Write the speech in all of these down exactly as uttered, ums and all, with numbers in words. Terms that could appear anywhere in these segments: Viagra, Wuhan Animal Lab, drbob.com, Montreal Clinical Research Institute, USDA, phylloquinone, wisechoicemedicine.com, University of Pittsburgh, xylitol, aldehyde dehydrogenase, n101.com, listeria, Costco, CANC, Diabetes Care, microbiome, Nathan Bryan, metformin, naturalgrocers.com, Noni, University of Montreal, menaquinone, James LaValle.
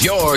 Your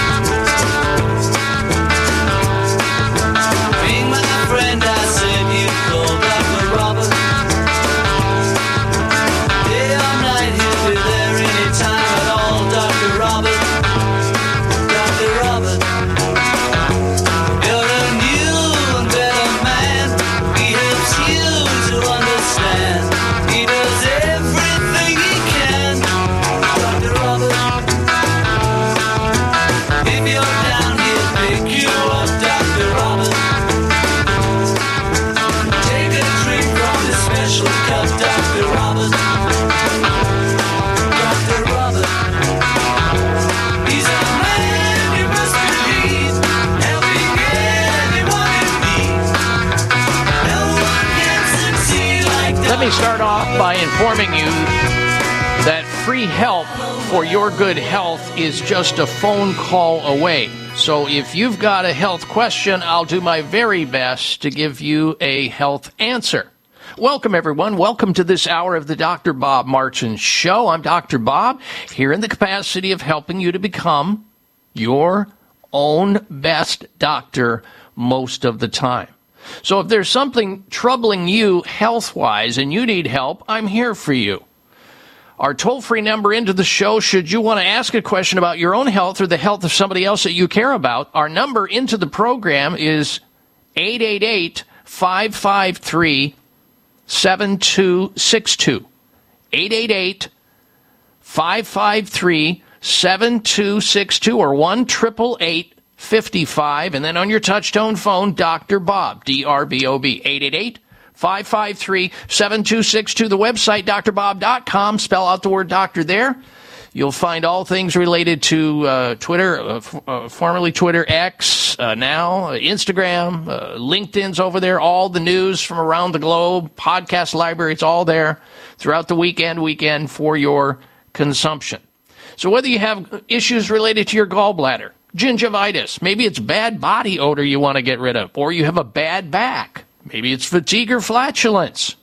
Bring my friend, I said you called back the robber. Day or night, he'll be there any time at all, Doctor Robert. Doctor Robert. Let me start off by informing you that free help for your good health is just a phone call away. So if you've got a health question, I'll do my very best to give you a health answer. Welcome, everyone. Welcome to this hour of the Doctor Bob Martin Show. I'm Doctor Bob, here in the capacity of helping you to become your own best doctor most of the time. So if there's something troubling you health-wise and you need help, I'm here for you. Our toll-free number into the show, should you want to ask a question about your own health or the health of somebody else that you care about, our number into the program is eight eight eight, five five three, seven two six two. eight eight eight, five five three, seven two six two or one eight eight eight, five five three, seven two six two. fifty-five, and then on your touchtone phone, Doctor Bob, D R B O B, eight eight eight, five five three, seven two six two. The website, D R bob dot com. Spell out the word doctor there. You'll find all things related to uh, Twitter, uh, f- uh, formerly Twitter, X, uh, now uh, Instagram, uh, LinkedIn's over there, all the news from around the globe, podcast library, it's all there throughout the weekend, weekend for your consumption. So whether you have issues related to your gallbladder, gingivitis. Maybe it's bad body odor you want to get rid of, or you have a bad back. Maybe it's fatigue or flatulence.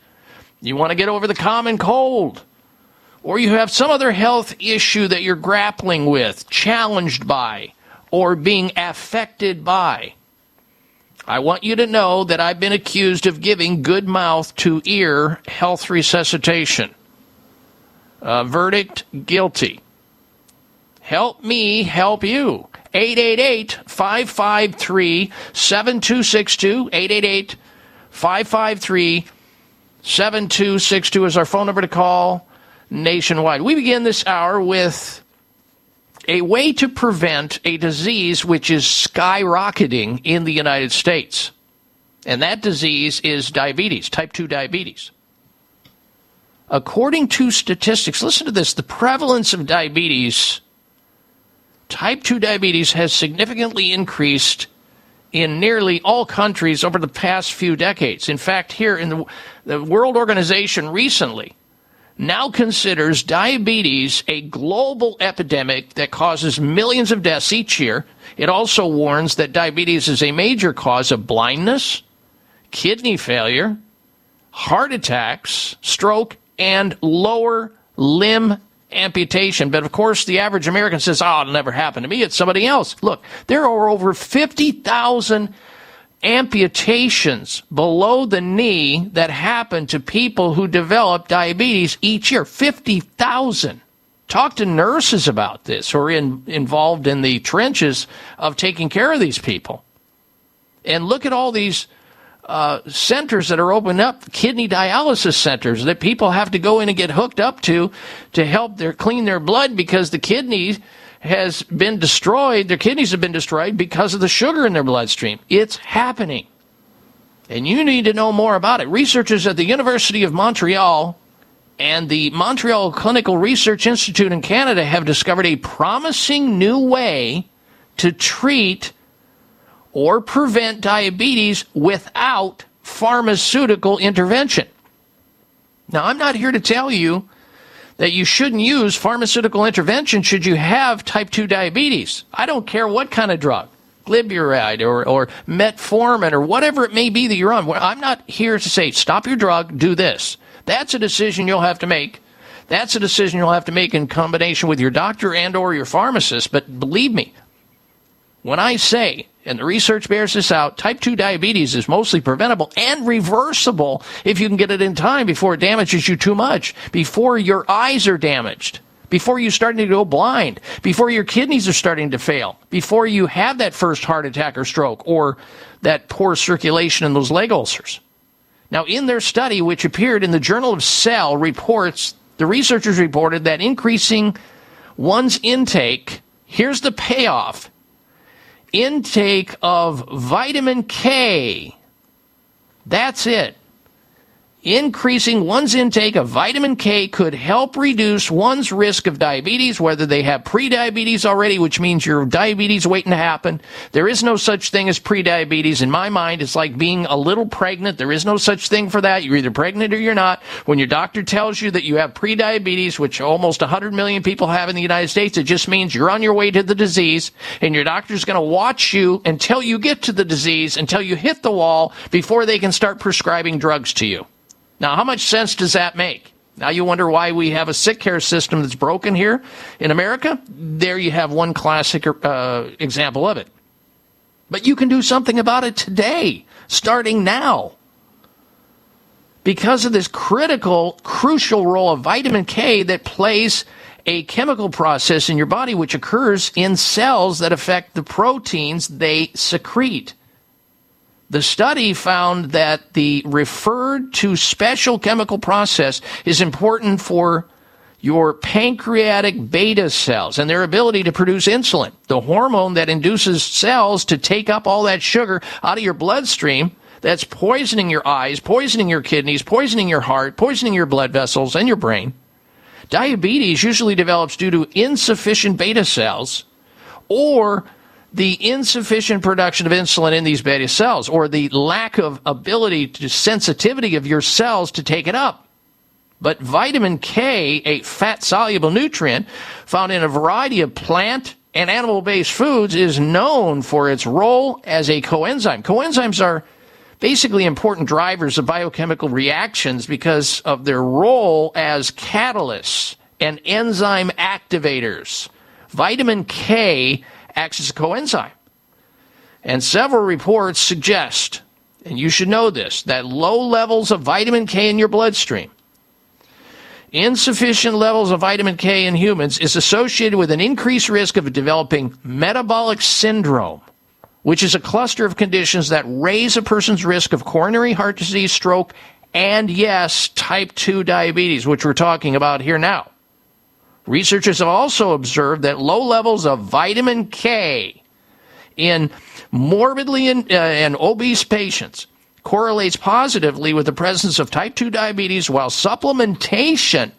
You want to get over the common cold, or you have some other health issue that you're grappling with, challenged by, or being affected by. I want you to know that I've been accused of giving good mouth to ear health resuscitation. Uh, verdict, guilty. Help me help you. eight eight eight, five five three, seven two six two, eight eight eight, five five three, seven two six two is our phone number to call nationwide. We begin this hour with a way to prevent a disease which is skyrocketing in the United States. And that disease is diabetes, type two diabetes. According to statistics, listen to this, the prevalence of diabetes, type two diabetes, has significantly increased in nearly all countries over the past few decades. In fact, here in the, the World Organization recently now considers diabetes a global epidemic that causes millions of deaths each year. It also warns that diabetes is a major cause of blindness, kidney failure, heart attacks, stroke, and lower limb amputation. But of course, the average American says, oh, it'll never happen to me. It's somebody else. Look, there are over fifty thousand amputations below the knee that happen to people who develop diabetes each year. fifty thousand. Talk to nurses about this who are in, involved in the trenches of taking care of these people. And look at all these Uh, centers that are opening up, kidney dialysis centers that people have to go in and get hooked up to to help their clean their blood because the kidneys has been destroyed. Their kidneys have been destroyed because of the sugar in their bloodstream. It's happening. and you need to know more about it. Researchers at the University of Montreal and the Montreal Clinical Research Institute in Canada have discovered a promising new way to treat or prevent diabetes without pharmaceutical intervention. Now, I'm not here to tell you that you shouldn't use pharmaceutical intervention should you have type two diabetes. I don't care what kind of drug, Gliburide or, or metformin or whatever it may be that you're on. I'm not here to say, stop your drug, do this. That's a decision you'll have to make. That's a decision you'll have to make in combination with your doctor and or your pharmacist. But believe me, when I say, and the research bears this out, type two diabetes is mostly preventable and reversible if you can get it in time before it damages you too much, before your eyes are damaged, before you're starting to go blind, before your kidneys are starting to fail, before you have that first heart attack or stroke or that poor circulation in those leg ulcers. Now, in their study, which appeared in the Journal of Cell reports, the researchers reported that increasing one's intake, here's the payoff, intake of vitamin K. That's it. Increasing one's intake of vitamin K could help reduce one's risk of diabetes, whether they have prediabetes already, which means your diabetes waiting to happen. There is no such thing as prediabetes. In my mind, it's like being a little pregnant. There is no such thing for that. You're either pregnant or you're not. When your doctor tells you that you have prediabetes, which almost one hundred million people have in the United States, it just means you're on your way to the disease, and your doctor's going to watch you until you get to the disease, until you hit the wall, before they can start prescribing drugs to you. Now, how much sense does that make? Now, you wonder why we have a sick care system that's broken here in America? There you have one classic uh, example of it. But you can do something about it today, starting now. Because of this critical, crucial role of vitamin K that plays a chemical process in your body, which occurs in cells that affect the proteins they secrete. The study found that the referred to special chemical process is important for your pancreatic beta cells and their ability to produce insulin, the hormone that induces cells to take up all that sugar out of your bloodstream that's poisoning your eyes, poisoning your kidneys, poisoning your heart, poisoning your blood vessels and your brain. Diabetes usually develops due to insufficient beta cells or the insufficient production of insulin in these beta cells, or the lack of ability to sensitivity of your cells to take it up. But vitamin K, a fat-soluble nutrient found in a variety of plant and animal-based foods, is known for its role as a coenzyme. Coenzymes are basically important drivers of biochemical reactions because of their role as catalysts and enzyme activators. Vitamin K acts as a coenzyme. And several reports suggest, and you should know this, that low levels of vitamin K in your bloodstream, insufficient levels of vitamin K in humans, is associated with an increased risk of developing metabolic syndrome, which is a cluster of conditions that raise a person's risk of coronary heart disease, stroke, and yes, type two diabetes, which we're talking about here now. Researchers have also observed that low levels of vitamin K in morbidly in, uh, and obese patients correlates positively with the presence of type two diabetes, while supplementation,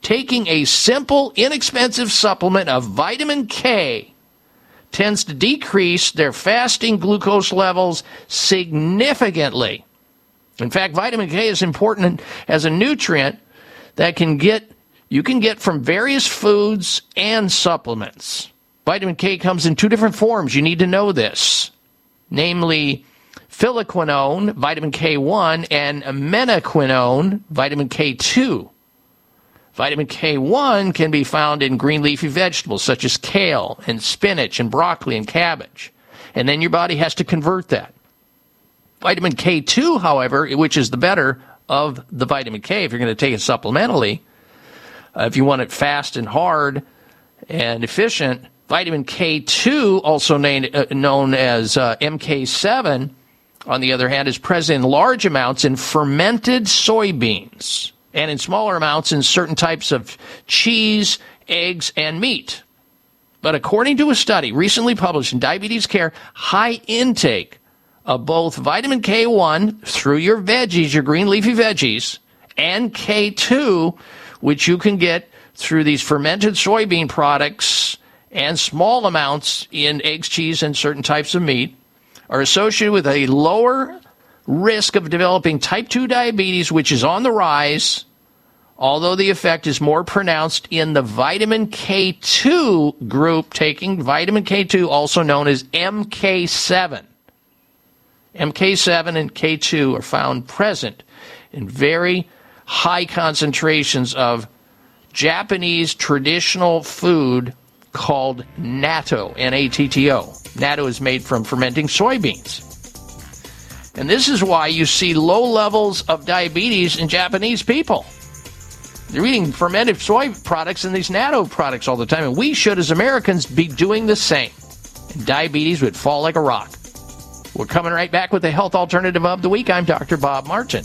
taking a simple, inexpensive supplement of vitamin K, tends to decrease their fasting glucose levels significantly. In fact, vitamin K is important as a nutrient that can get You can get from various foods and supplements. Vitamin K comes in two different forms. You need to know this. Namely, phylloquinone, vitamin K one, and menaquinone, vitamin K two. Vitamin K one can be found in green leafy vegetables such as kale and spinach and broccoli and cabbage. And then your body has to convert that. Vitamin K two, however, which is the better of the vitamin K if you're going to take it supplementally, Uh, if you want it fast and hard and efficient, vitamin K two, also named, uh, known as uh, M K seven, on the other hand, is present in large amounts in fermented soybeans and in smaller amounts in certain types of cheese, eggs, and meat. But according to a study recently published in Diabetes Care, high intake of both vitamin K one through your veggies, your green leafy veggies, and K two, which you can get through these fermented soybean products and small amounts in eggs, cheese, and certain types of meat, are associated with a lower risk of developing type two diabetes, which is on the rise, although the effect is more pronounced in the vitamin K two group, taking vitamin K two, also known as M K seven. M K seven and K two are found present in very high concentrations of Japanese traditional food called natto, N A T T O. Natto is made from fermenting soybeans. And this is why you see low levels of diabetes in Japanese people. They're eating fermented soy products and these natto products all the time, and we should, as Americans, be doing the same. And diabetes would fall like a rock. We're coming right back with the Health Alternative of the Week. I'm Doctor Bob Martin.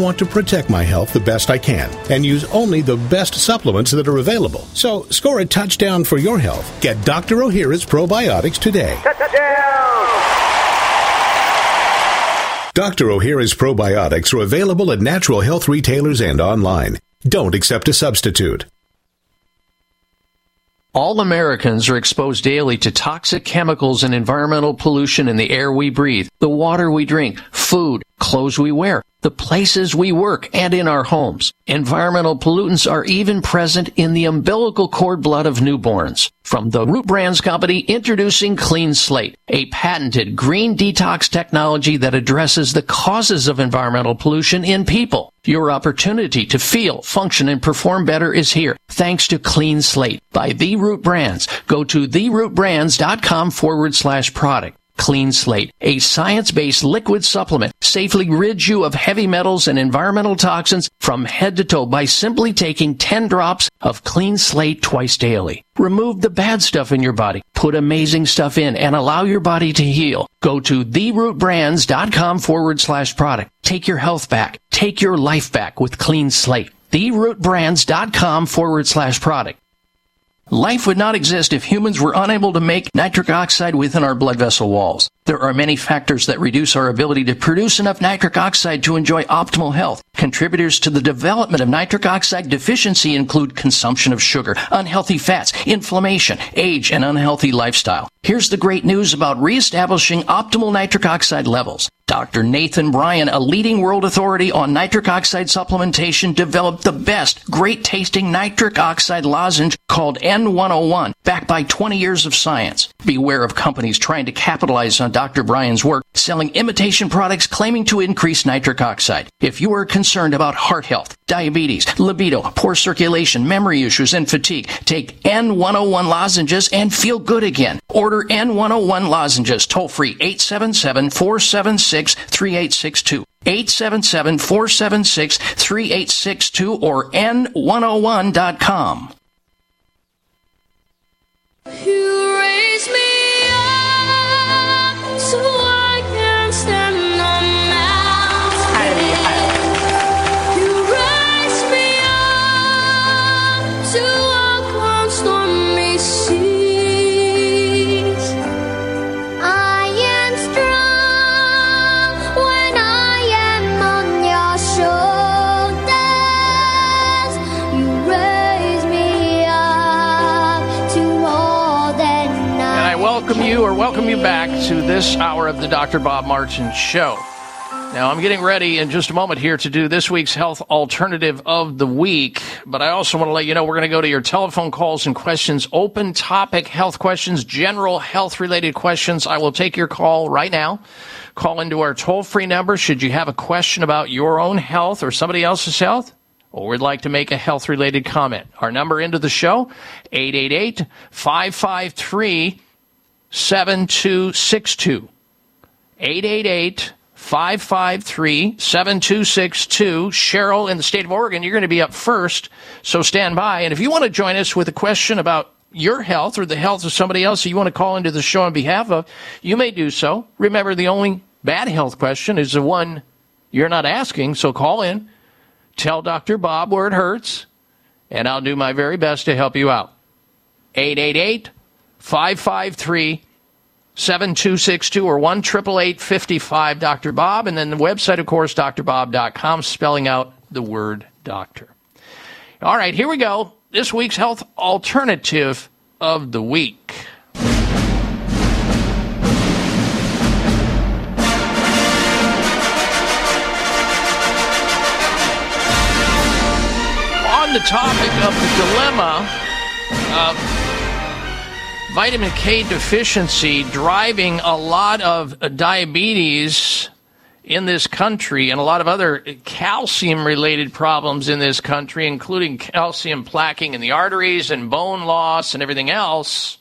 want to protect my health the best I can and use only the best supplements that are available. So, score a touchdown for your health. Get Doctor O'Hara's probiotics today. Touchdown! Doctor O'Hara's probiotics are available at natural health retailers and online. Don't accept a substitute. All Americans are exposed daily to toxic chemicals and environmental pollution in the air we breathe, the water we drink, food, clothes we wear, the places we work, and in our homes. Environmental pollutants are even present in the umbilical cord blood of newborns. From The Root Brands Company, introducing Clean Slate, a patented green detox technology that addresses the causes of environmental pollution in people. Your opportunity to feel, function, and perform better is here thanks to Clean Slate by The Root Brands. Go to the root brands dot com forward slash product. Clean Slate, a science-based liquid supplement, safely rids you of heavy metals and environmental toxins from head to toe by simply taking ten drops of Clean Slate twice daily. Remove the bad stuff in your body, put amazing stuff in, and allow your body to heal. Go to the root brands dot com forward slash product. Take your health back. Take your life back with Clean Slate. the root brands dot com forward slash product. Life would not exist if humans were unable to make nitric oxide within our blood vessel walls. There are many factors that reduce our ability to produce enough nitric oxide to enjoy optimal health. Contributors to the development of nitric oxide deficiency include consumption of sugar, unhealthy fats, inflammation, age, and unhealthy lifestyle. Here's the great news about reestablishing optimal nitric oxide levels. Doctor Nathan Bryan, a leading world authority on nitric oxide supplementation, developed the best, great-tasting nitric oxide lozenge called N one oh one, backed by twenty years of science. Beware of companies trying to capitalize on Doctor Bryan's work, selling imitation products claiming to increase nitric oxide. If you are concerned about heart health, diabetes, libido, poor circulation, memory issues, and fatigue, take N one oh one lozenges and feel good again. Order N one oh one lozenges toll-free eight seven seven, four seven six, three eight six two. eight seven seven, four seven six, three eight six two or N one oh one dot com. You raise me up so I can stand on mountains. You raise me up to walk on stormy seas. I am strong when I am on your shoulders. You raise me up to all that night. And I welcome you, or welcome you back to this hour of the Doctor Bob Martin Show. Now, I'm getting ready in just a moment here to do this week's Health Alternative of the Week, but I also want to let you know we're going to go to your telephone calls and questions, open topic health questions, general health-related questions. I will take your call right now. Call into our toll-free number should you have a question about your own health or somebody else's health, or would like to make a health-related comment. Our number into the show, eight eight eight, five five three, seven two six two. eight eight eight, five five three, seven two six two. five five three seven two six two. Cheryl in the state of Oregon, you're going to be up first, so stand by. And if you want to join us with a question about your health or the health of somebody else that you want to call into the show on behalf of, you may do so. Remember, the only bad health question is the one you're not asking, so call in. Tell Doctor Bob where it hurts, and I'll do my very best to help you out. eight eight eight, five five three, seven two six two. seven two six two or one eight eight eight, five five Doctor Bob, and then the website, of course, d r bob dot com, spelling out the word doctor. All right, here we go. This week's Health Alternative of the Week. On the topic of the dilemma of vitamin K deficiency driving a lot of diabetes in this country and a lot of other calcium-related problems in this country, including calcium plaquing in the arteries and bone loss and everything else,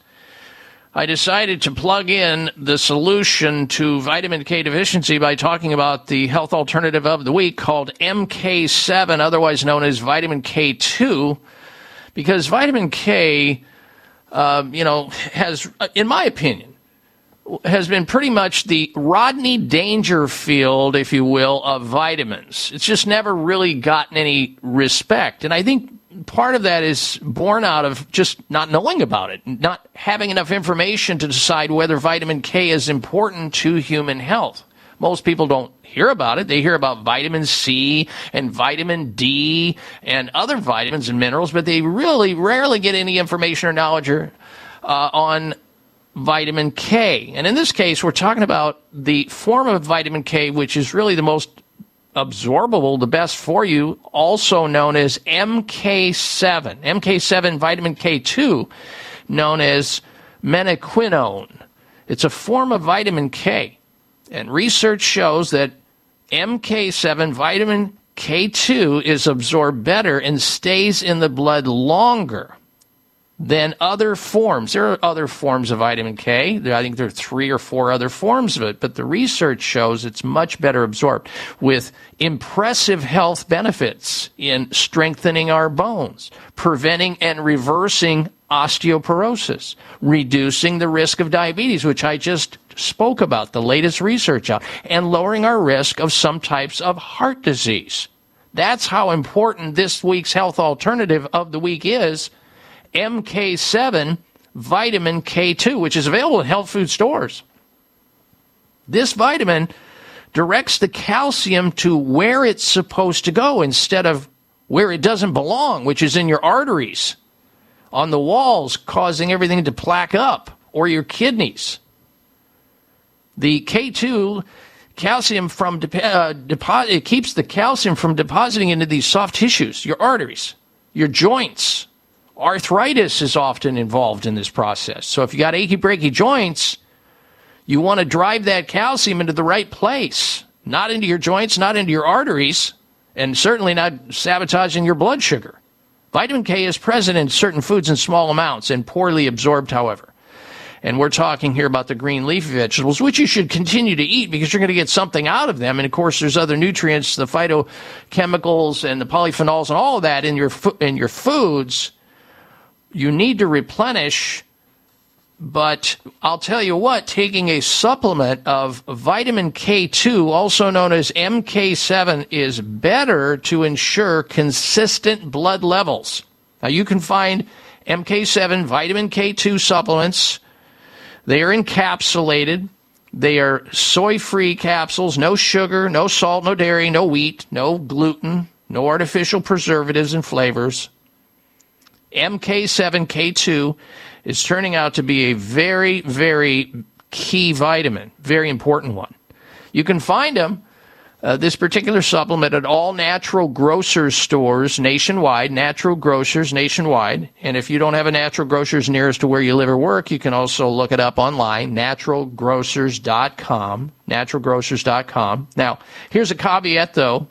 I decided to plug in the solution to vitamin K deficiency by talking about the health alternative of the week called M K seven, otherwise known as vitamin K two, because vitamin K... Uh, you know, has, in my opinion, has been pretty much the Rodney Dangerfield, if you will, of vitamins. It's just never really gotten any respect. And I think part of that is born out of just not knowing about it, not having enough information to decide whether vitamin K is important to human health. Most people don't hear about it. They hear about vitamin C and vitamin D and other vitamins and minerals, but they really rarely get any information or knowledge or, uh, on vitamin K. And in this case, we're talking about the form of vitamin K, which is really the most absorbable, the best for you, also known as M K seven. M K seven vitamin K two, known as menaquinone. It's a form of vitamin K. And research shows that M K seven vitamin K two is absorbed better and stays in the blood longer than other forms. There are other forms of vitamin K. I think there are three or four other forms of it, but the research shows it's much better absorbed with impressive health benefits in strengthening our bones, preventing and reversing osteoporosis, reducing the risk of diabetes, which I just spoke about, the latest research out, and lowering our risk of some types of heart disease. That's how important this week's health alternative of the week is, M K seven vitamin K two, which is available in health food stores. This vitamin directs the calcium to where it's supposed to go instead of where it doesn't belong, which is in your arteries, on the walls, causing everything to plaque up, or your kidneys. The K two calcium from de- uh, deposit it keeps the calcium from depositing into these soft tissues, your arteries, your joints. Arthritis is often involved in this process. So if you got achy, breaky joints, you want to drive that calcium into the right place, not into your joints, not into your arteries, and certainly not sabotaging your blood sugar. Vitamin K is present in certain foods in small amounts and poorly absorbed, however. And we're talking here about the green leafy vegetables, which you should continue to eat because you're going to get something out of them. And, of course, there's other nutrients, the phytochemicals and the polyphenols and all of that in your in your foods you need to replenish. But I'll tell you what, taking a supplement of vitamin K two, also known as M K seven, is better to ensure consistent blood levels. Now, you can find M K seven vitamin K two supplements. They are encapsulated. They are soy-free capsules, no sugar, no salt, no dairy, no wheat, no gluten, no artificial preservatives and flavors. M K seven K two is turning out to be a very, very key vitamin, very important one. You can find them Uh, this particular supplement at all Natural Grocers stores nationwide, Natural Grocers nationwide. And if you don't have a Natural Grocers nearest to where you live or work, you can also look it up online, natural grocers dot com, natural grocers dot com. Now, here's a caveat, though.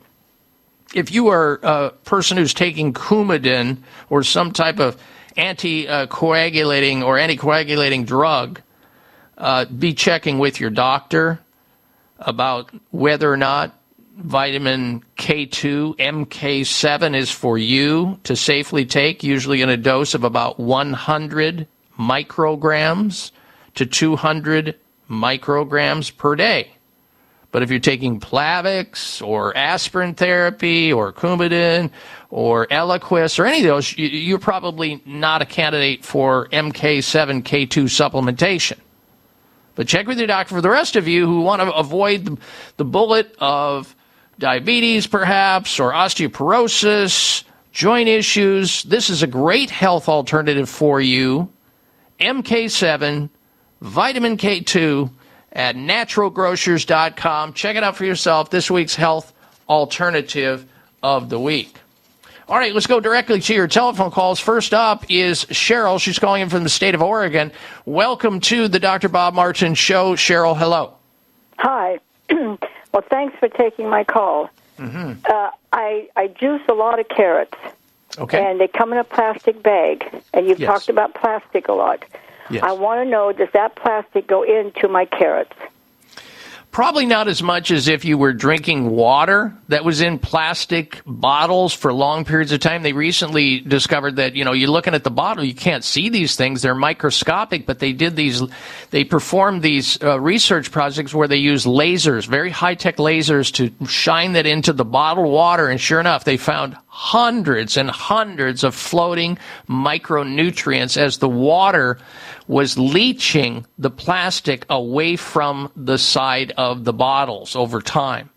If you are a person who's taking Coumadin or some type of anti-coagulating or anticoagulating drug, uh, be checking with your doctor about whether or not vitamin K two, M K seven is for you to safely take, usually in a dose of about one hundred micrograms to two hundred micrograms per day. But if you're taking Plavix or aspirin therapy or Coumadin or Eliquis or any of those, you're probably not a candidate for M K seven, K two supplementation. But check with your doctor. For the rest of you who want to avoid the bullet of diabetes, perhaps, or osteoporosis, joint issues, this is a great health alternative for you. M K seven, vitamin K two at natural grocers dot com. Check it out for yourself. This week's health alternative of the week. All right, let's go directly to your telephone calls. First up is Cheryl. She's calling in from the state of Oregon. Welcome to the Doctor Bob Martin Show. Cheryl, hello. Hi. Well, thanks for taking my call. Mm-hmm. Uh, I, I juice a lot of carrots. Okay. And they come in a plastic bag. And you've yes. talked about plastic a lot. Yes. I want to know, does that plastic go into my carrots? Probably not as much as if you were drinking water that was in plastic bottles for long periods of time. They recently discovered that, you know, you're looking at the bottle, you can't see these things. They're microscopic, but they did these, they performed these uh, research projects where they used lasers, very high-tech lasers, to shine that into the bottled water. And sure enough, they found hundreds and hundreds of floating micronutrients as the water was leaching the plastic away from the side of the bottles over time.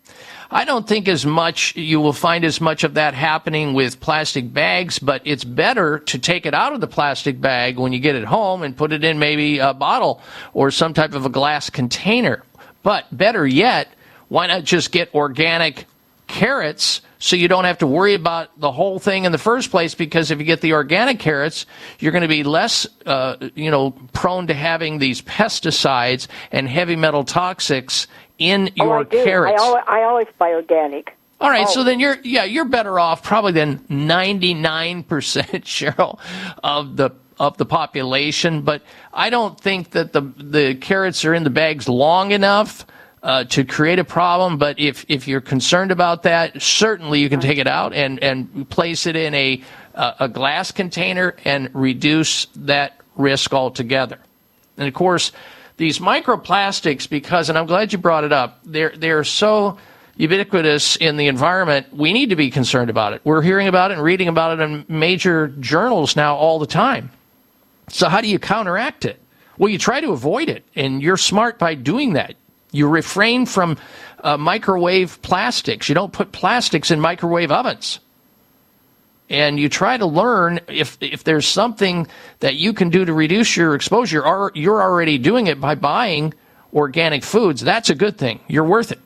I don't think as much, you will find as much of that happening with plastic bags, but it's better to take it out of the plastic bag when you get it home and put it in maybe a bottle or some type of a glass container. But better yet, why not just get organic carrots so you don't have to worry about the whole thing in the first place, because if you get the organic carrots, you're going to be less, uh, you know, prone to having these pesticides and heavy metal toxics in oh, your I do. carrots. I always, I always buy organic. All right, oh. so then you're yeah you're better off probably than ninety-nine percent, Cheryl, of the of the population. But I don't think that the the carrots are in the bags long enough Uh, to create a problem, but if, if you're concerned about that, certainly you can take it out and, and place it in a uh, a glass container and reduce that risk altogether. And of course, these microplastics, because, and I'm glad you brought it up, they're they're so ubiquitous in the environment, we need to be concerned about it. We're hearing about it and reading about it in major journals now all the time. So how do you counteract it? Well, you try to avoid it, and you're smart by doing that. You refrain from uh, microwave plastics. You don't put plastics in microwave ovens. And you try to learn if if there's something that you can do to reduce your exposure, or you're already doing it by buying organic foods. That's a good thing. You're worth it.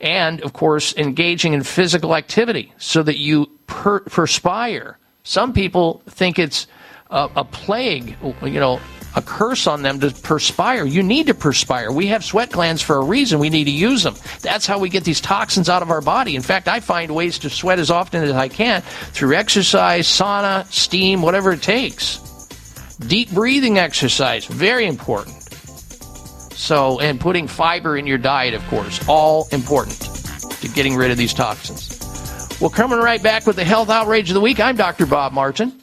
And, of course, engaging in physical activity so that you per- perspire. Some people think it's a, a plague, you know, a curse on them to perspire. You need to perspire. We have sweat glands for a reason. We need to use them. That's how we get these toxins out of our body. In fact, I find ways to sweat as often as I can through exercise, sauna, steam, whatever it takes. Deep breathing exercise, very important. So, and putting fiber in your diet, of course, all important to getting rid of these toxins. Well, coming right back with the Health Outrage of the Week, I'm Doctor Bob Martin.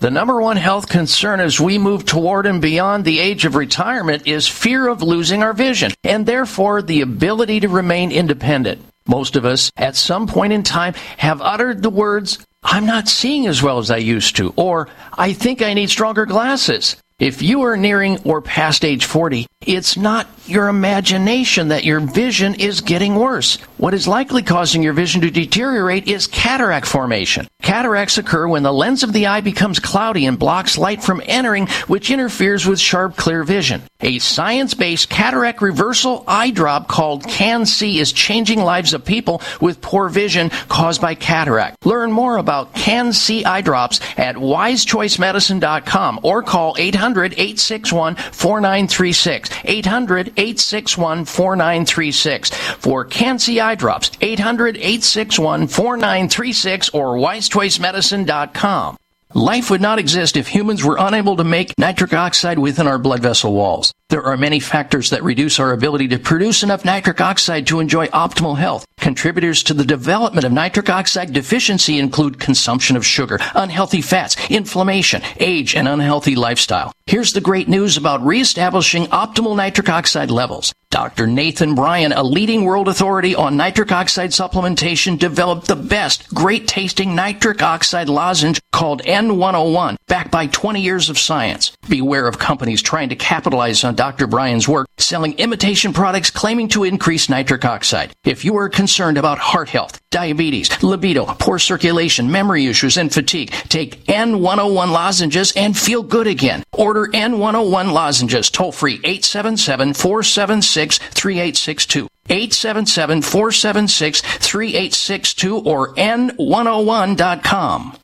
The number one health concern as we move toward and beyond the age of retirement is fear of losing our vision, and therefore the ability to remain independent. Most of us, at some point in time, have uttered the words, "I'm not seeing as well as I used to," or "I think I need stronger glasses." If you are nearing or past age forty, it's not your imagination that your vision is getting worse. What is likely causing your vision to deteriorate is cataract formation. Cataracts occur when the lens of the eye becomes cloudy and blocks light from entering, which interferes with sharp, clear vision. A science-based cataract reversal eye drop called C A N C is changing lives of people with poor vision caused by cataract. Learn more about C A N C eye drops at wise choice medicine dot com or call eight hundred, eight six one, four nine three six, eight hundred, eight six one, four nine three six. For C A N C eye drops, eight hundred, eight six one, four nine three six or wise choice medicine dot com. Life would not exist if humans were unable to make nitric oxide within our blood vessel walls. There are many factors that reduce our ability to produce enough nitric oxide to enjoy optimal health. Contributors to the development of nitric oxide deficiency include consumption of sugar, unhealthy fats, inflammation, age, and unhealthy lifestyle. Here's the great news about reestablishing optimal nitric oxide levels. Doctor Nathan Bryan, a leading world authority on nitric oxide supplementation, developed the best, great-tasting nitric oxide lozenge called N one oh one, backed by twenty years of science. Beware of companies trying to capitalize on Doctor Bryan's work, selling imitation products claiming to increase nitric oxide. If you are concerned about heart health, diabetes, libido, poor circulation, memory issues, and fatigue, take N one oh one lozenges and feel good again. Order N one oh one lozenges, toll-free eight seven seven, four seven six, three eight six two, eight seven seven, four seven six, three eight six two, or N one oh one dot com.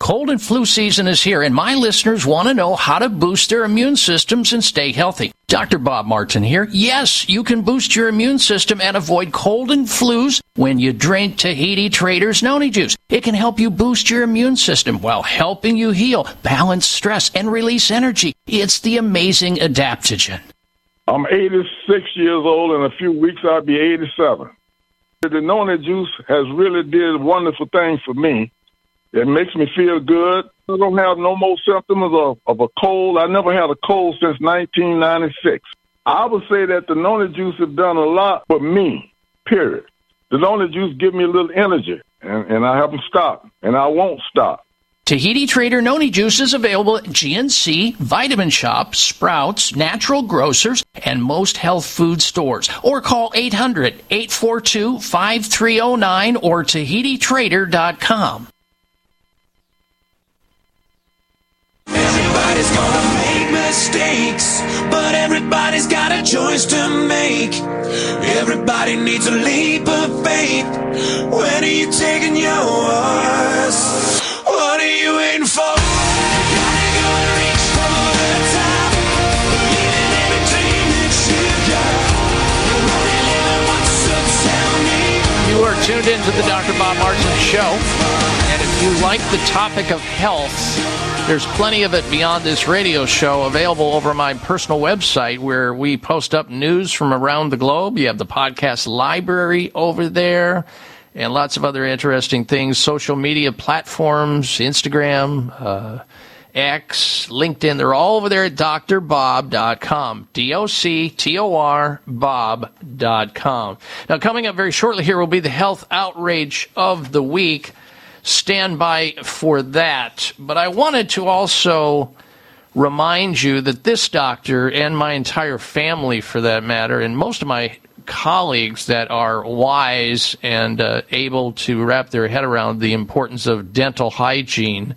Cold and flu season is here, and my listeners want to know how to boost their immune systems and stay healthy. Doctor Bob Martin here. Yes, you can boost your immune system and avoid cold and flus when you drink Tahiti Trader's Noni Juice. It can help you boost your immune system while helping you heal, balance stress, and release energy. It's the amazing adaptogen. I'm eighty-six years old, and in a few weeks I'll be eighty-seven. The Noni Juice has really did wonderful things for me. It makes me feel good. I don't have no more symptoms of, of a cold. I never had a cold since nineteen ninety-six. I would say that the Noni Juice has done a lot for me, period. The Noni Juice gives me a little energy, and, and I haven't stopped, and I won't stop. Tahiti Trader Noni Juice is available at G N C, Vitamin Shop, Sprouts, Natural Grocers, and most health food stores. Or call eight hundred, eight four two, five three zero nine or Tahiti Trader dot com. Everybody's gonna make mistakes, but everybody's got a choice to make. Everybody needs a leap of faith. When are you taking yours? What are you waiting for? You are tuned in to the Doctor Bob Martin Show, and if you like the topic of health, there's plenty of it beyond this radio show available over my personal website where we post up news from around the globe. You have the podcast library over there and lots of other interesting things, social media platforms, Instagram, uh, X, LinkedIn. They're all over there at D R bob dot com, D O C T O R bob dot com. Now, coming up very shortly here will be the health outrage of the week. Stand by for that. But I wanted to also remind you that this doctor and my entire family, for that matter, and most of my colleagues that are wise and uh, able to wrap their head around the importance of dental hygiene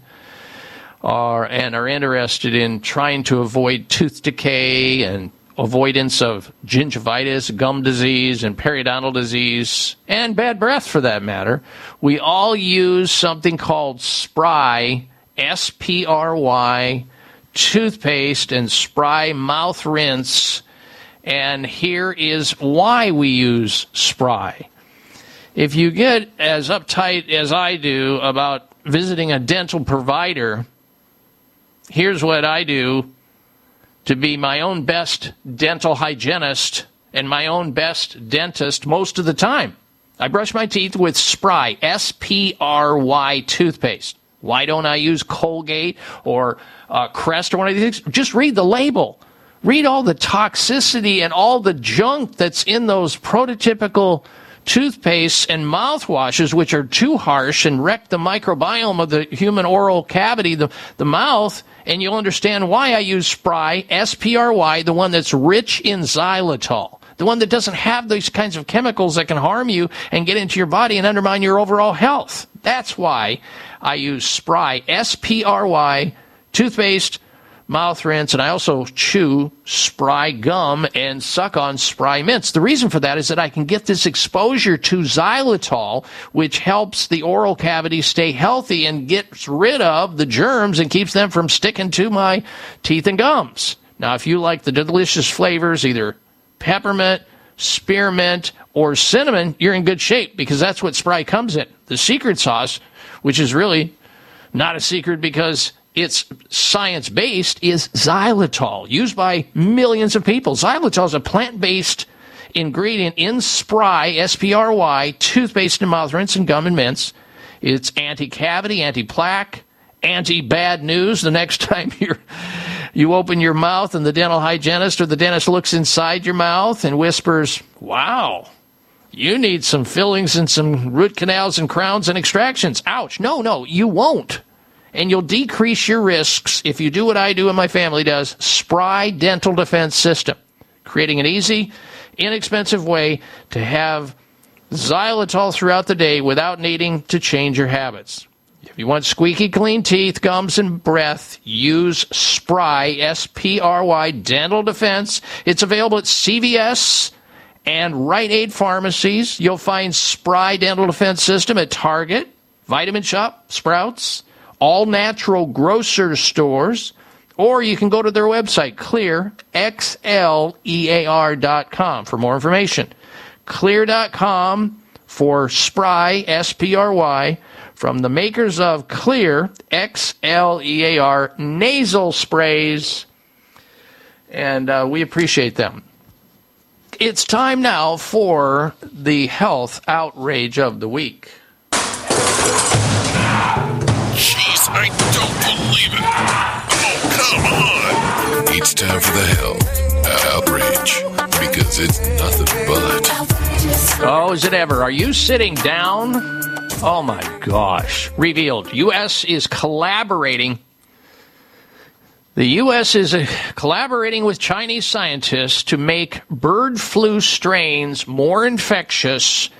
are and are interested in trying to avoid tooth decay and avoidance of gingivitis, gum disease, and periodontal disease, and bad breath for that matter. We all use something called SPRY, S P R Y, toothpaste, and SPRY mouth rinse. And here is why we use SPRY. If you get as uptight as I do about visiting a dental provider, here's what I do to be my own best dental hygienist and my own best dentist most of the time. I brush my teeth with SPRY, S P R Y toothpaste. Why don't I use Colgate or uh, Crest or one of these things? Just read the label. Read all the toxicity and all the junk that's in those prototypical toothpastes and mouthwashes, which are too harsh and wreck the microbiome of the human oral cavity, the, the mouth, and you'll understand why I use SPRY, S P R Y, the one that's rich in xylitol. the one that doesn't have those kinds of chemicals that can harm you and get into your body and undermine your overall health. That's why I use SPRY, S P R Y, toothpaste, mouth rinse, and I also chew SPRY gum and suck on SPRY mints. The reason for that is that I can get this exposure to xylitol, which helps the oral cavity stay healthy and gets rid of the germs and keeps them from sticking to my teeth and gums. Now, if you like the delicious flavors, either peppermint, spearmint, or cinnamon, you're in good shape because that's what SPRY comes in. The secret sauce, which is really not a secret because it's science-based, is xylitol, used by millions of people. Xylitol is a plant-based ingredient in SPRY, S P R Y, toothpaste and mouth rinse and gum and mints. It's anti-cavity, anti-plaque, anti-bad news. The next time you're, you open your mouth and the dental hygienist or the dentist looks inside your mouth and whispers, "Wow, you need some fillings and some root canals and crowns and extractions." Ouch. No, no, you won't. And you'll decrease your risks if you do what I do and my family does, SPRY Dental Defense System, creating an easy, inexpensive way to have xylitol throughout the day without needing to change your habits. If you want squeaky clean teeth, gums, and breath, use SPRY, S P R Y, Dental Defense. It's available at C V S and Rite Aid pharmacies. You'll find SPRY Dental Defense System at Target, Vitamin Shop, Sprouts, all natural grocer stores, or you can go to their website, clear x lear dot com, for more information. clear dot com for SPRY, S P R Y, from the makers of Clear, X L E A R, nasal sprays, and uh, we appreciate them. It's time now for the health outrage of the week. Jeez, I don't believe it. Oh, come on. It's time for the hell outrage, because it's nothing but... Oh, is it ever? Are you sitting down? Oh, my gosh. Revealed. U S is collaborating. The U S is collaborating with Chinese scientists to make bird flu strains more infectious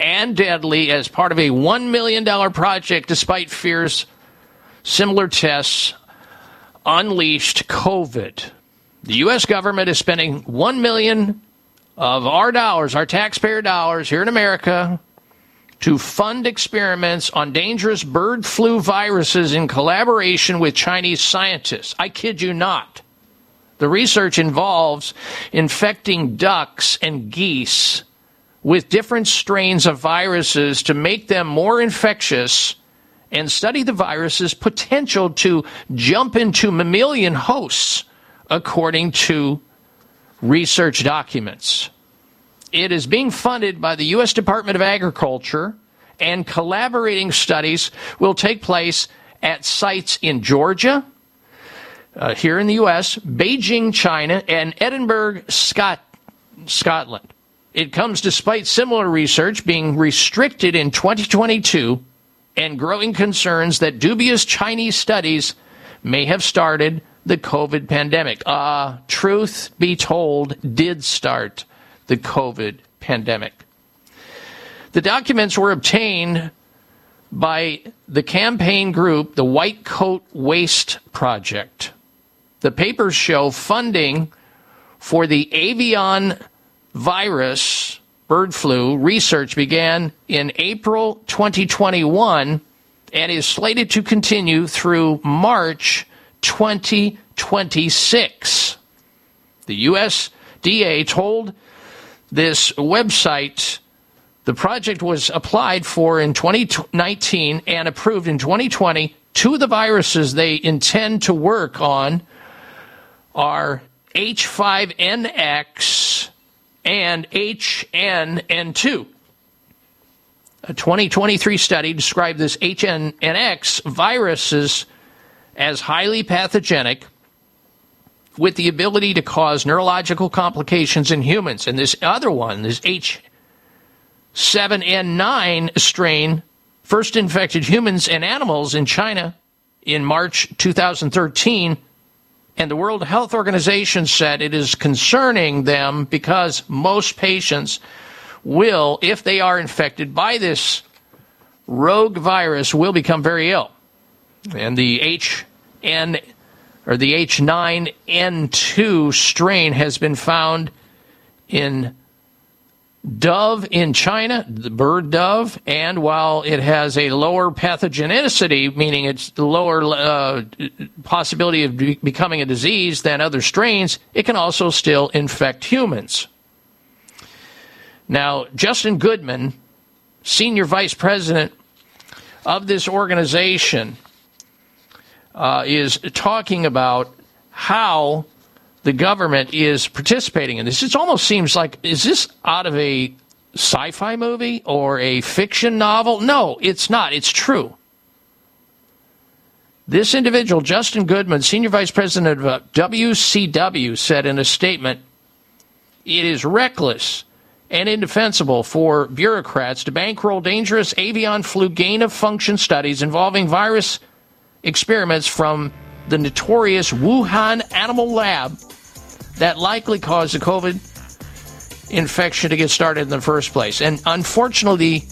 and deadly as part of a one million dollars project, despite fears similar tests unleashed COVID. The U S government is spending one million dollars of our dollars, our taxpayer dollars here in America, to fund experiments on dangerous bird flu viruses in collaboration with Chinese scientists. I kid you not. The research involves infecting ducks and geese with different strains of viruses to make them more infectious and study the virus's potential to jump into mammalian hosts, according to research documents. It is being funded by the U S Department of Agriculture, and collaborating studies will take place at sites in Georgia, uh, here in the U S, Beijing, China, and Edinburgh, Scot- Scotland. It comes despite similar research being restricted in twenty twenty-two and growing concerns that dubious Chinese studies may have started the COVID pandemic. Ah, uh, truth be told, did start the COVID pandemic. The documents were obtained by the campaign group, the White Coat Waste Project. The papers show funding for the avian virus, bird flu, research began in April twenty twenty-one and is slated to continue through March twenty twenty-six. The U S D A told this website the project was applied for in twenty nineteen and approved in twenty twenty. Two of the viruses they intend to work on are H five N X and H N N two. A twenty twenty-three study described this H N N X viruses as highly pathogenic with the ability to cause neurological complications in humans. And this other one, this H seven N nine strain, first infected humans and animals in China in March twenty thirteen And the World Health Organization said it is concerning them because most patients will, if they are infected by this rogue virus, will become very ill. And the H N or the H nine N two strain has been found in dove in China, the bird dove, and while it has a lower pathogenicity, meaning it's lower uh, possibility of be- becoming a disease than other strains, it can also still infect humans. Now, Justin Goodman, senior vice president of this organization, uh, is talking about how the government is participating in this. It almost seems like, is this out of a sci-fi movie or a fiction novel? No, it's not. It's true. This individual, Justin Goodman, senior vice president of W C W, said in a statement, "It is reckless and indefensible for bureaucrats to bankroll dangerous avian flu gain-of-function studies involving virus experiments from the notorious Wuhan Animal Lab that likely caused the COVID infection to get started in the first place." And unfortunately,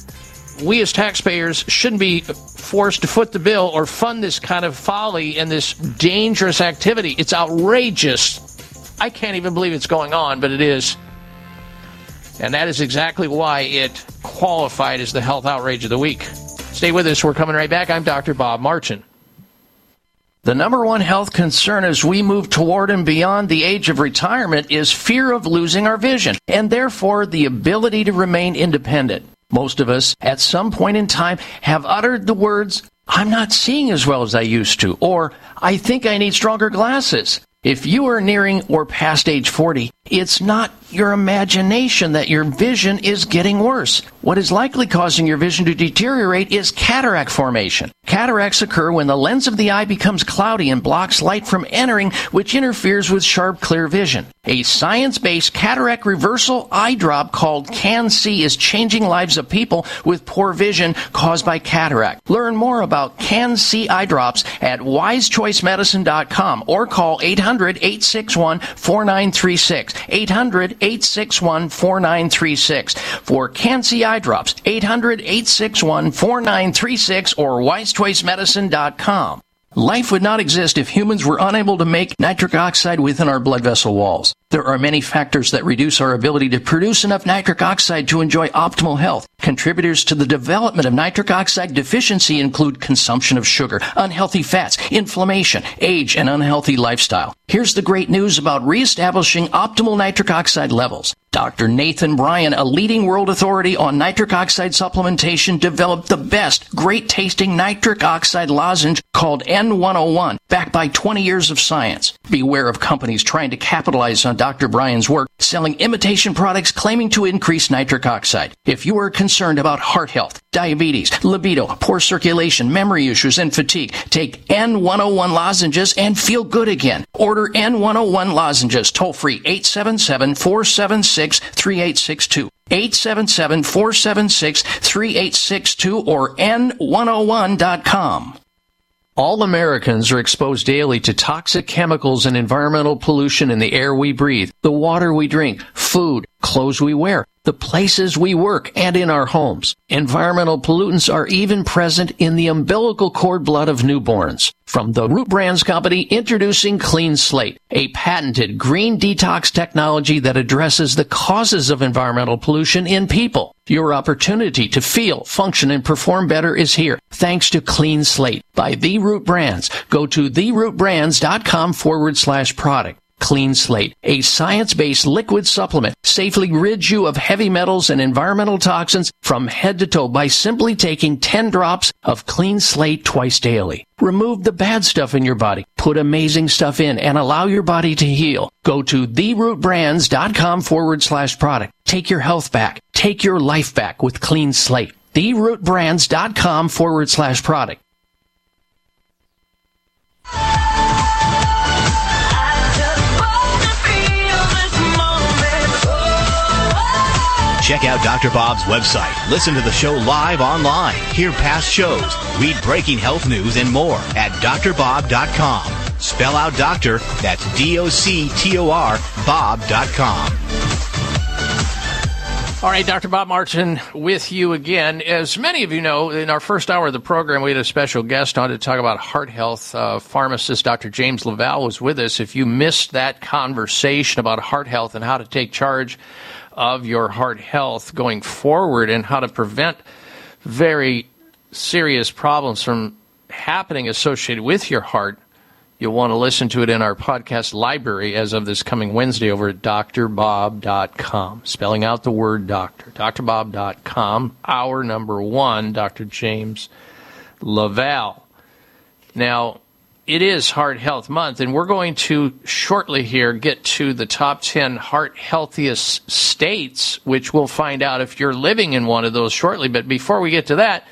we as taxpayers shouldn't be forced to foot the bill or fund this kind of folly and this dangerous activity. It's outrageous. I can't even believe it's going on, but it is. And that is exactly why it qualified as the health outrage of the week. Stay with us. We're coming right back. I'm Doctor Bob Martin. The number one health concern as we move toward and beyond the age of retirement is fear of losing our vision, and therefore the ability to remain independent. Most of us, at some point in time, have uttered the words, "I'm not seeing as well as I used to," or "I think I need stronger glasses." If you are nearing or past age forty, it's not your imagination that your vision is getting worse. What is likely causing your vision to deteriorate is cataract formation. Cataracts occur when the lens of the eye becomes cloudy and blocks light from entering, which interferes with sharp, clear vision. A science-based cataract reversal eye drop called C A N C is changing lives of people with poor vision caused by cataract. Learn more about C A N C eye drops at wise choice medicine dot com or call eight hundred, eight six one, four nine three six. eight hundred, eight six one, four nine three six. For C A N C eye drops, eight hundred, eight six one, four nine three six or wise choice medicine dot com. Life would not exist if humans were unable to make nitric oxide within our blood vessel walls. There are many factors that reduce our ability to produce enough nitric oxide to enjoy optimal health. Contributors to the development of nitric oxide deficiency include consumption of sugar, unhealthy fats, inflammation, age, and unhealthy lifestyle. Here's the great news about reestablishing optimal nitric oxide levels. Doctor Nathan Bryan, a leading world authority on nitric oxide supplementation, developed the best, great-tasting nitric oxide lozenge called N one oh one, backed by twenty years of science. Beware of companies trying to capitalize on Doctor Bryan's work, selling imitation products claiming to increase nitric oxide. If you are concerned about heart health, diabetes, libido, poor circulation, memory issues, and fatigue, take N one oh one lozenges and feel good again. Order N one oh one lozenges toll-free eight seven seven, four seven six, three eight six two. eight seven seven, four seven six, three eight six two or N one oh one dot com. All Americans are exposed daily to toxic chemicals and environmental pollution in the air we breathe, the water we drink, food, clothes we wear, the places we work, and in our homes. Environmental pollutants are even present in the umbilical cord blood of newborns. From The Root Brands Company, introducing Clean Slate, a patented green detox technology that addresses the causes of environmental pollution in people. Your opportunity to feel, function, and perform better is here, thanks to Clean Slate by The Root Brands. Go to the root brands dot com forward slash product. Clean Slate, a science-based liquid supplement, safely rids you of heavy metals and environmental toxins from head to toe by simply taking ten drops of Clean Slate twice daily. Remove the bad stuff in your body, put amazing stuff in, and allow your body to heal. Go to the root brands dot com forward slash product. Take your health back. Take your life back with Clean Slate. the root brands dot com forward slash product. Check out Doctor Bob's website. Listen to the show live online. Hear past shows. Read breaking health news and more at dr bob dot com. Spell out doctor, that's D O C T O R, bob dot com. All right, Doctor Bob Martin with you again. As many of you know, in our first hour of the program, we had a special guest on to talk about heart health. Uh, pharmacist Doctor James LaValle was with us. If you missed that conversation about heart health and how to take charge of your heart health going forward and how to prevent very serious problems from happening associated with your heart, you'll want to listen to it in our podcast library as of this coming Wednesday over at D R bob dot com. Spelling out the word doctor. D R bob dot com, our number one, Doctor James LaValle. Now, it is Heart Health Month, and we're going to shortly here get to the top ten heart healthiest states, which we'll find out if you're living in one of those shortly. But before we get to that,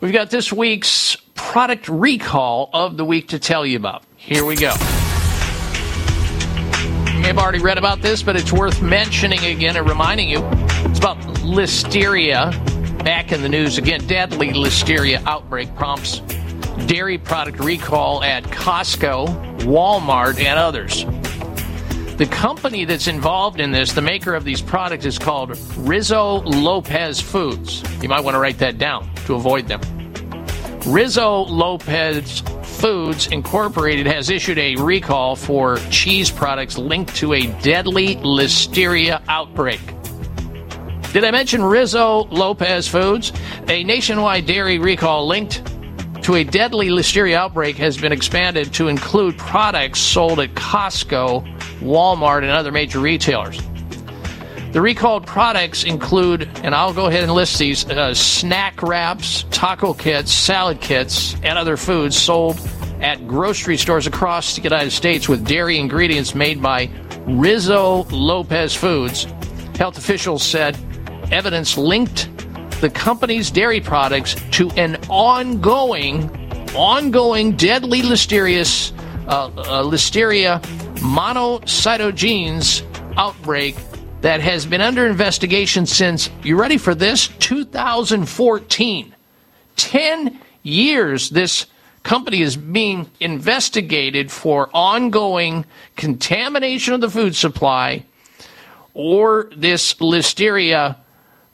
we've got this week's product recall of the week to tell you about. Here we go. You may have already read about this, but it's worth mentioning again and reminding you. It's about listeria. Back in the news again, deadly listeria outbreak prompts dairy product recall at Costco, Walmart, and others. The company that's involved in this, the maker of these products, is called Rizzo Lopez Foods. You might want to write that down to avoid them. Rizzo Lopez Foods Incorporated has issued a recall for cheese products linked to a deadly listeria outbreak. Did I mention Rizzo Lopez Foods? A nationwide dairy recall linked to a deadly listeria outbreak has been expanded to include products sold at Costco, Walmart, and other major retailers. The recalled products include, and I'll go ahead and list these, uh, snack wraps, taco kits, salad kits, and other foods sold at grocery stores across the United States with dairy ingredients made by Rizzo Lopez Foods. Health officials said evidence linked the company's dairy products to an ongoing, ongoing deadly listerious, uh, uh, listeria monocytogenes outbreak that has been under investigation since, you ready for this, two thousand fourteen. Ten years this company is being investigated for ongoing contamination of the food supply or this listeria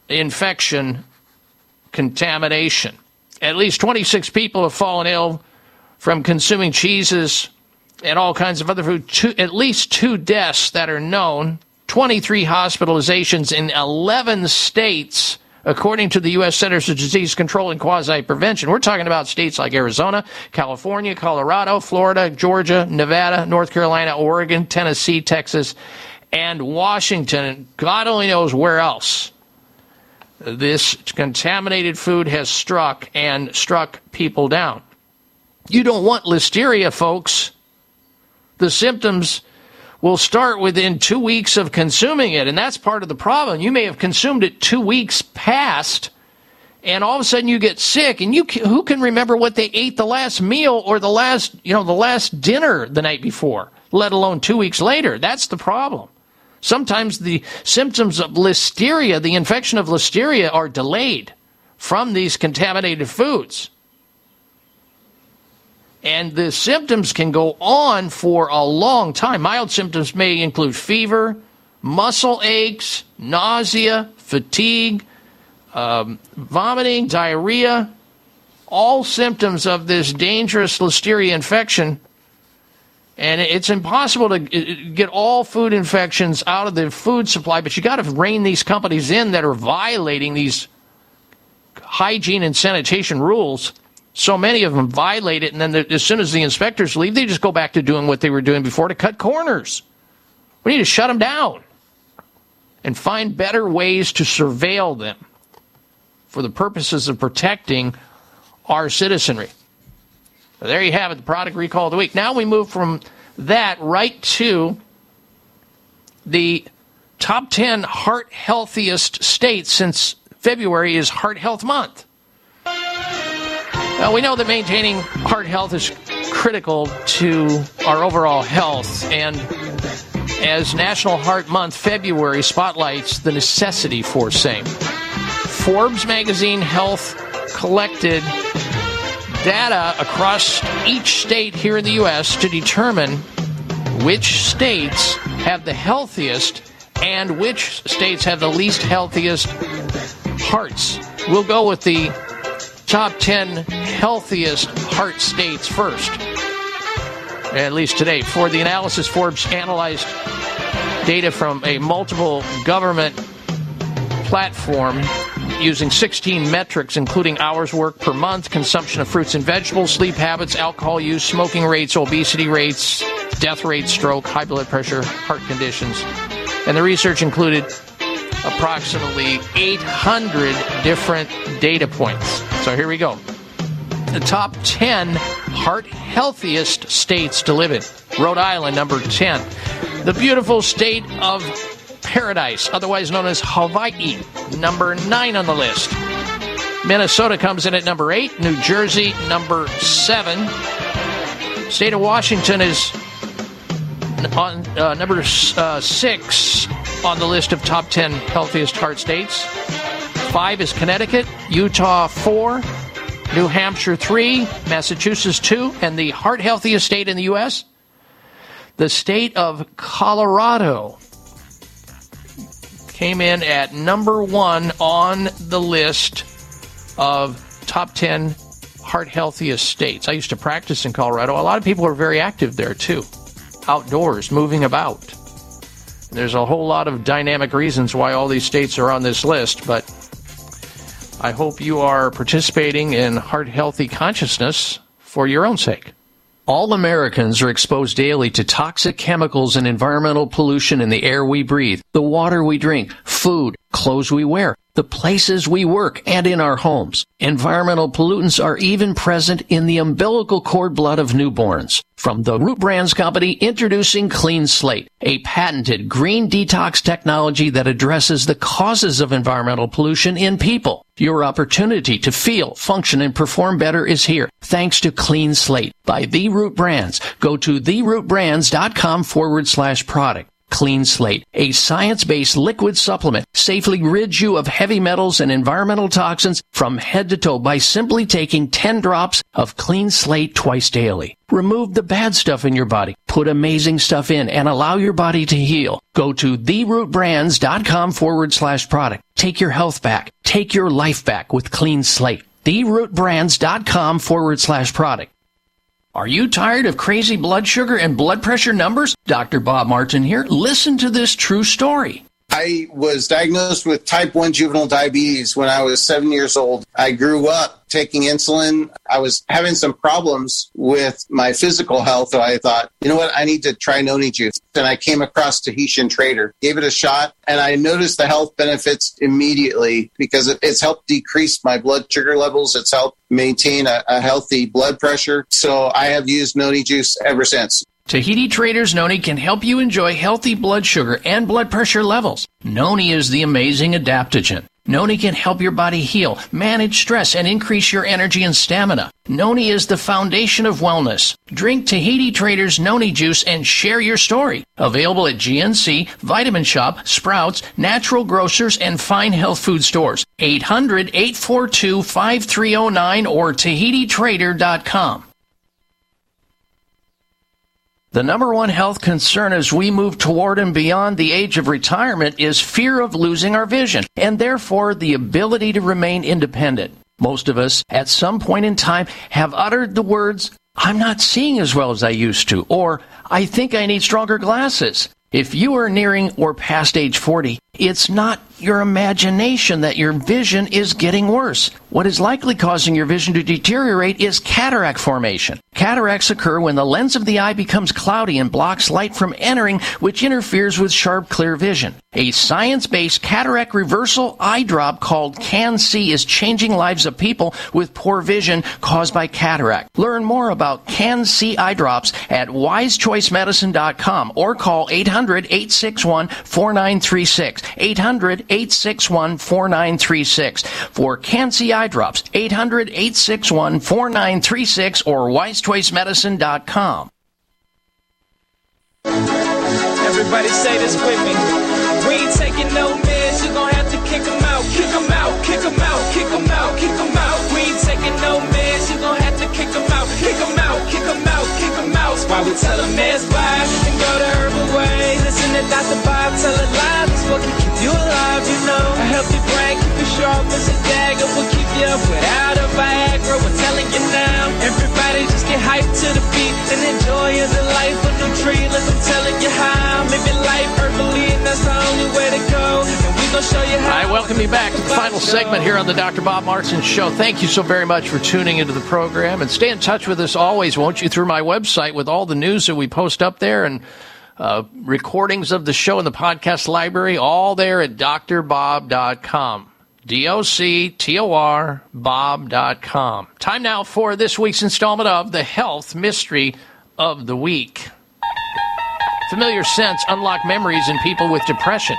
infection contamination. At least twenty-six people have fallen ill from consuming cheeses and all kinds of other food. Two, at least two deaths that are known. twenty-three hospitalizations in eleven states, according to the U S Centers for Disease Control and Quasi-Prevention. We're talking about states like Arizona, California, Colorado, Florida, Georgia, Nevada, North Carolina, Oregon, Tennessee, Texas, and Washington. And God only knows where else this contaminated food has struck and struck people down. You don't want listeria, folks. The symptoms will start within two weeks of consuming it, and that's part of the problem. You may have consumed it two weeks past, and all of a sudden you get sick, and you can, who can remember what they ate the last meal or the last, you know, the last dinner the night before, let alone two weeks later? That's the problem. Sometimes the symptoms of listeria, the infection of listeria, are delayed from these contaminated foods. And the symptoms can go on for a long time. Mild symptoms may include fever, muscle aches, nausea, fatigue, um, vomiting, diarrhea. All symptoms of this dangerous listeria infection. And it's impossible to get all food infections out of the food supply, but you got to rein these companies in that are violating these hygiene and sanitation rules. So many of them violate it, and then as soon as the inspectors leave, they just go back to doing what they were doing before to cut corners. We need to shut them down and find better ways to surveil them for the purposes of protecting our citizenry. So there you have it, the product recall of the week. Now we move from that right to the top ten heart healthiest states, since February is Heart Health Month. Well, we know that maintaining heart health is critical to our overall health, and as National Heart Month, February spotlights the necessity for same. Forbes magazine Health collected data across each state here in the U S to determine which states have the healthiest and which states have the least healthiest hearts. We'll go with the top ten healthiest heart states first, at least today. For the analysis, Forbes analyzed data from a multiple government platform using sixteen metrics, including hours worked per month, consumption of fruits and vegetables, sleep habits, alcohol use, smoking rates, obesity rates, death rates, stroke, high blood pressure, heart conditions. And the research included approximately eight hundred different data points. So here we go. The top ten heart healthiest states to live in. Rhode Island, number ten. The beautiful state of paradise, otherwise known as Hawaii, number nine on the list. Minnesota comes in at number eight. New Jersey, number seven. State of Washington is on uh, number uh, six on the list of top ten healthiest heart states. Five is Connecticut, Utah four, New Hampshire three, Massachusetts two, and the heart healthiest state in the U S, the state of Colorado, came in at number one on the list of top ten heart healthiest states. I used to practice in Colorado. A lot of people are very active there, too. Outdoors, moving about. There's a whole lot of dynamic reasons why all these states are on this list, but I hope you are participating in heart healthy consciousness for your own sake. All Americans are exposed daily to toxic chemicals and environmental pollution in the air we breathe, the water we drink, food, clothes we wear, the places we work, and in our homes. Environmental pollutants are even present in the umbilical cord blood of newborns. From The Root Brands Company, introducing Clean Slate, a patented green detox technology that addresses the causes of environmental pollution in people. Your opportunity to feel, function, and perform better is here, thanks to Clean Slate by The Root Brands. Go to the root brands dot com forward slash product. Clean Slate, a science-based liquid supplement, safely rids you of heavy metals and environmental toxins from head to toe by simply taking ten drops of Clean Slate twice daily. Remove the bad stuff in your body, put amazing stuff in, and allow your body to heal. Go to the root brands dot com forward slash product. Take your health back. Take your life back with Clean Slate. the root brands dot com forward slash product. Are you tired of crazy blood sugar and blood pressure numbers? Doctor Bob Martin here. Listen to this true story. I was diagnosed with type one juvenile diabetes when I was seven years old. I grew up taking insulin. I was having some problems with my physical health, so I thought, you know what, I need to try noni juice. And I came across Tahitian Trader, gave it a shot, and I noticed the health benefits immediately because it's helped decrease my blood sugar levels. It's helped maintain a, a healthy blood pressure. So I have used noni juice ever since. Tahiti Trader's Noni can help you enjoy healthy blood sugar and blood pressure levels. Noni is the amazing adaptogen. Noni can help your body heal, manage stress, and increase your energy and stamina. Noni is the foundation of wellness. Drink Tahiti Trader's Noni juice and share your story. Available at G N C, Vitamin Shop, Sprouts, Natural Grocers, and fine health food stores. eight hundred, eight four two, five three zero nine or Tahiti Trader dot com. The number one health concern as we move toward and beyond the age of retirement is fear of losing our vision, and therefore the ability to remain independent. Most of us, at some point in time, have uttered the words, "I'm not seeing as well as I used to," or "I think I need stronger glasses." If you are nearing or past age forty, it's not your imagination that your vision is getting worse. What is likely causing your vision to deteriorate is cataract formation. Cataracts occur when the lens of the eye becomes cloudy and blocks light from entering, which interferes with sharp, clear vision. A science-based cataract reversal eye drop called C A N C is changing lives of people with poor vision caused by cataract. Learn more about C A N C eye drops at wise choice medicine dot com or call eight hundred, eight six one, four nine three six. eight hundred, eight six one, four nine three six. For C A N C eye drops, eight hundred, eight six one, four nine three six or wise choice medicine dot com. Everybody say this with me. We ain't taking no meds, you're gonna have to kick them out, kick them out, kick them out, kick them out, kick them out. We ain't taking no meds, you're gonna have to kick tell them it's why. And go the herbal way. Listen to Doctor Bob, tell it live. It's what can keep you alive, you know. A healthy brain, keep you sharp as a dagger. We'll keep you up without a Viagra. We're telling you now. Everybody just get hyped to the beat and enjoy the life of the tree. Let them telling you how. Living life herbally, and that's the only way to go. And we gonna show you how. I welcome you back to the final segment here on the Doctor Bob Martin Show. Thank you so very much for tuning into the program, and stay in touch with us always, won't you, through my website with all the news that we post up there, and uh, recordings of the show and the podcast library, all there at D R bob dot com. D O C T O R Bob dot com. Time now for this week's installment of the Health Mystery of the Week. Familiar scents unlock memories in people with depression.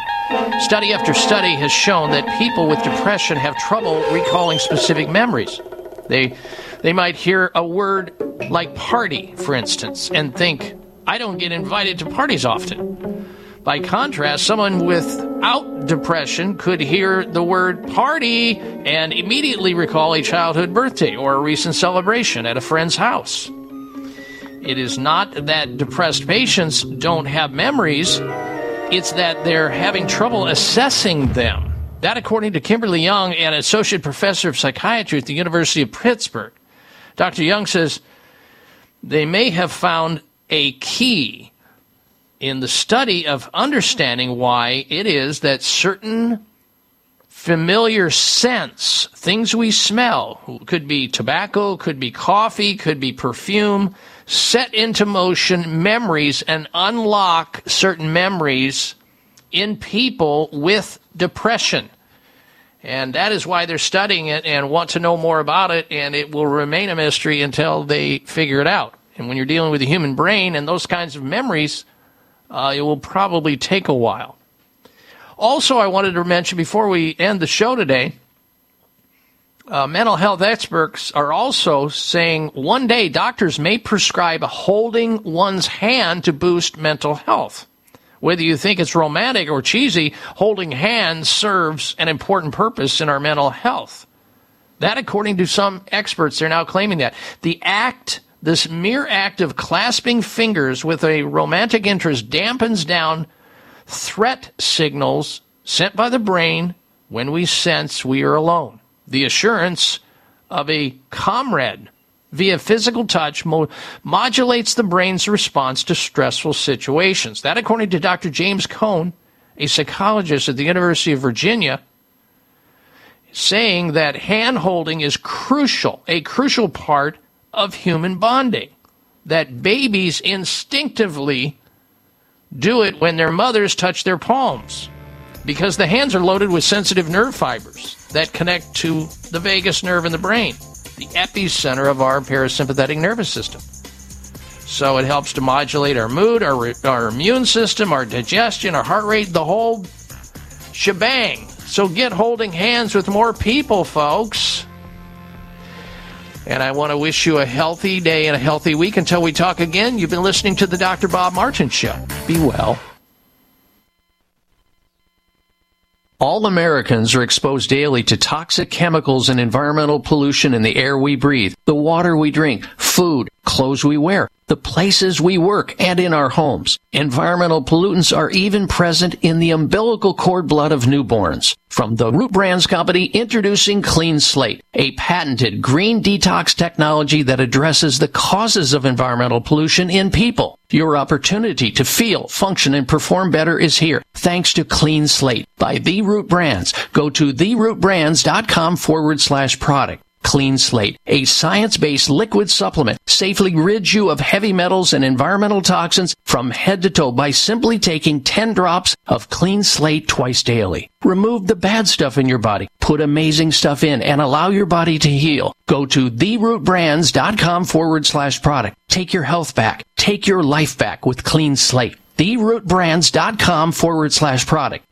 Study after study has shown that people with depression have trouble recalling specific memories. They they might hear a word like party, for instance, and think, I don't get invited to parties often. By contrast, someone without depression could hear the word party and immediately recall a childhood birthday or a recent celebration at a friend's house. It is not that depressed patients don't have memories, it's that they're having trouble assessing them. That, according to Kimberly Young, an associate professor of psychiatry at the University of Pittsburgh. Doctor Young says they may have found a key in the study of understanding why it is that certain familiar scents, things we smell, could be tobacco, could be coffee, could be perfume, set into motion memories and unlock certain memories in people with depression. And that is why they're studying it and want to know more about it, and it will remain a mystery until they figure it out. And when you're dealing with the human brain and those kinds of memories, uh, it will probably take a while. Also, I wanted to mention before we end the show today, uh, mental health experts are also saying one day doctors may prescribe holding one's hand to boost mental health. Whether you think it's romantic or cheesy, holding hands serves an important purpose in our mental health. That, according to some experts, they're now claiming that. The act, this mere act of clasping fingers with a romantic interest dampens down threat signals sent by the brain when we sense we are alone. The assurance of a comrade via physical touch mo- modulates the brain's response to stressful situations. That, according to Doctor James Cohn, a psychologist at the University of Virginia, saying that hand-holding is crucial, a crucial part of human bonding, that babies instinctively do it when their mothers touch their palms, because the hands are loaded with sensitive nerve fibers that connect to the vagus nerve in the brain, the epicenter of our parasympathetic nervous system. So it helps to modulate our mood, our, our immune system, our digestion, our heart rate, the whole shebang. So get holding hands with more people, folks. And I want to wish you a healthy day and a healthy week. Until we talk again, you've been listening to the Doctor Bob Martin Show. Be well. All Americans are exposed daily to toxic chemicals and environmental pollution in the air we breathe, the water we drink, food, clothes we wear, the places we work, and in our homes. Environmental pollutants are even present in the umbilical cord blood of newborns. From The Root Brands Company, introducing Clean Slate, a patented green detox technology that addresses the causes of environmental pollution in people. Your opportunity to feel, function, and perform better is here thanks to Clean Slate by The Root Brands. Go to the root brands dot com forward slash product. Clean Slate, a science-based liquid supplement, safely rids you of heavy metals and environmental toxins from head to toe by simply taking ten drops of Clean Slate twice daily. Remove the bad stuff in your body, put amazing stuff in, and allow your body to heal. Go to the root brands dot com forward slash product. Take your health back. Take your life back with Clean Slate. the root brands dot com forward slash product.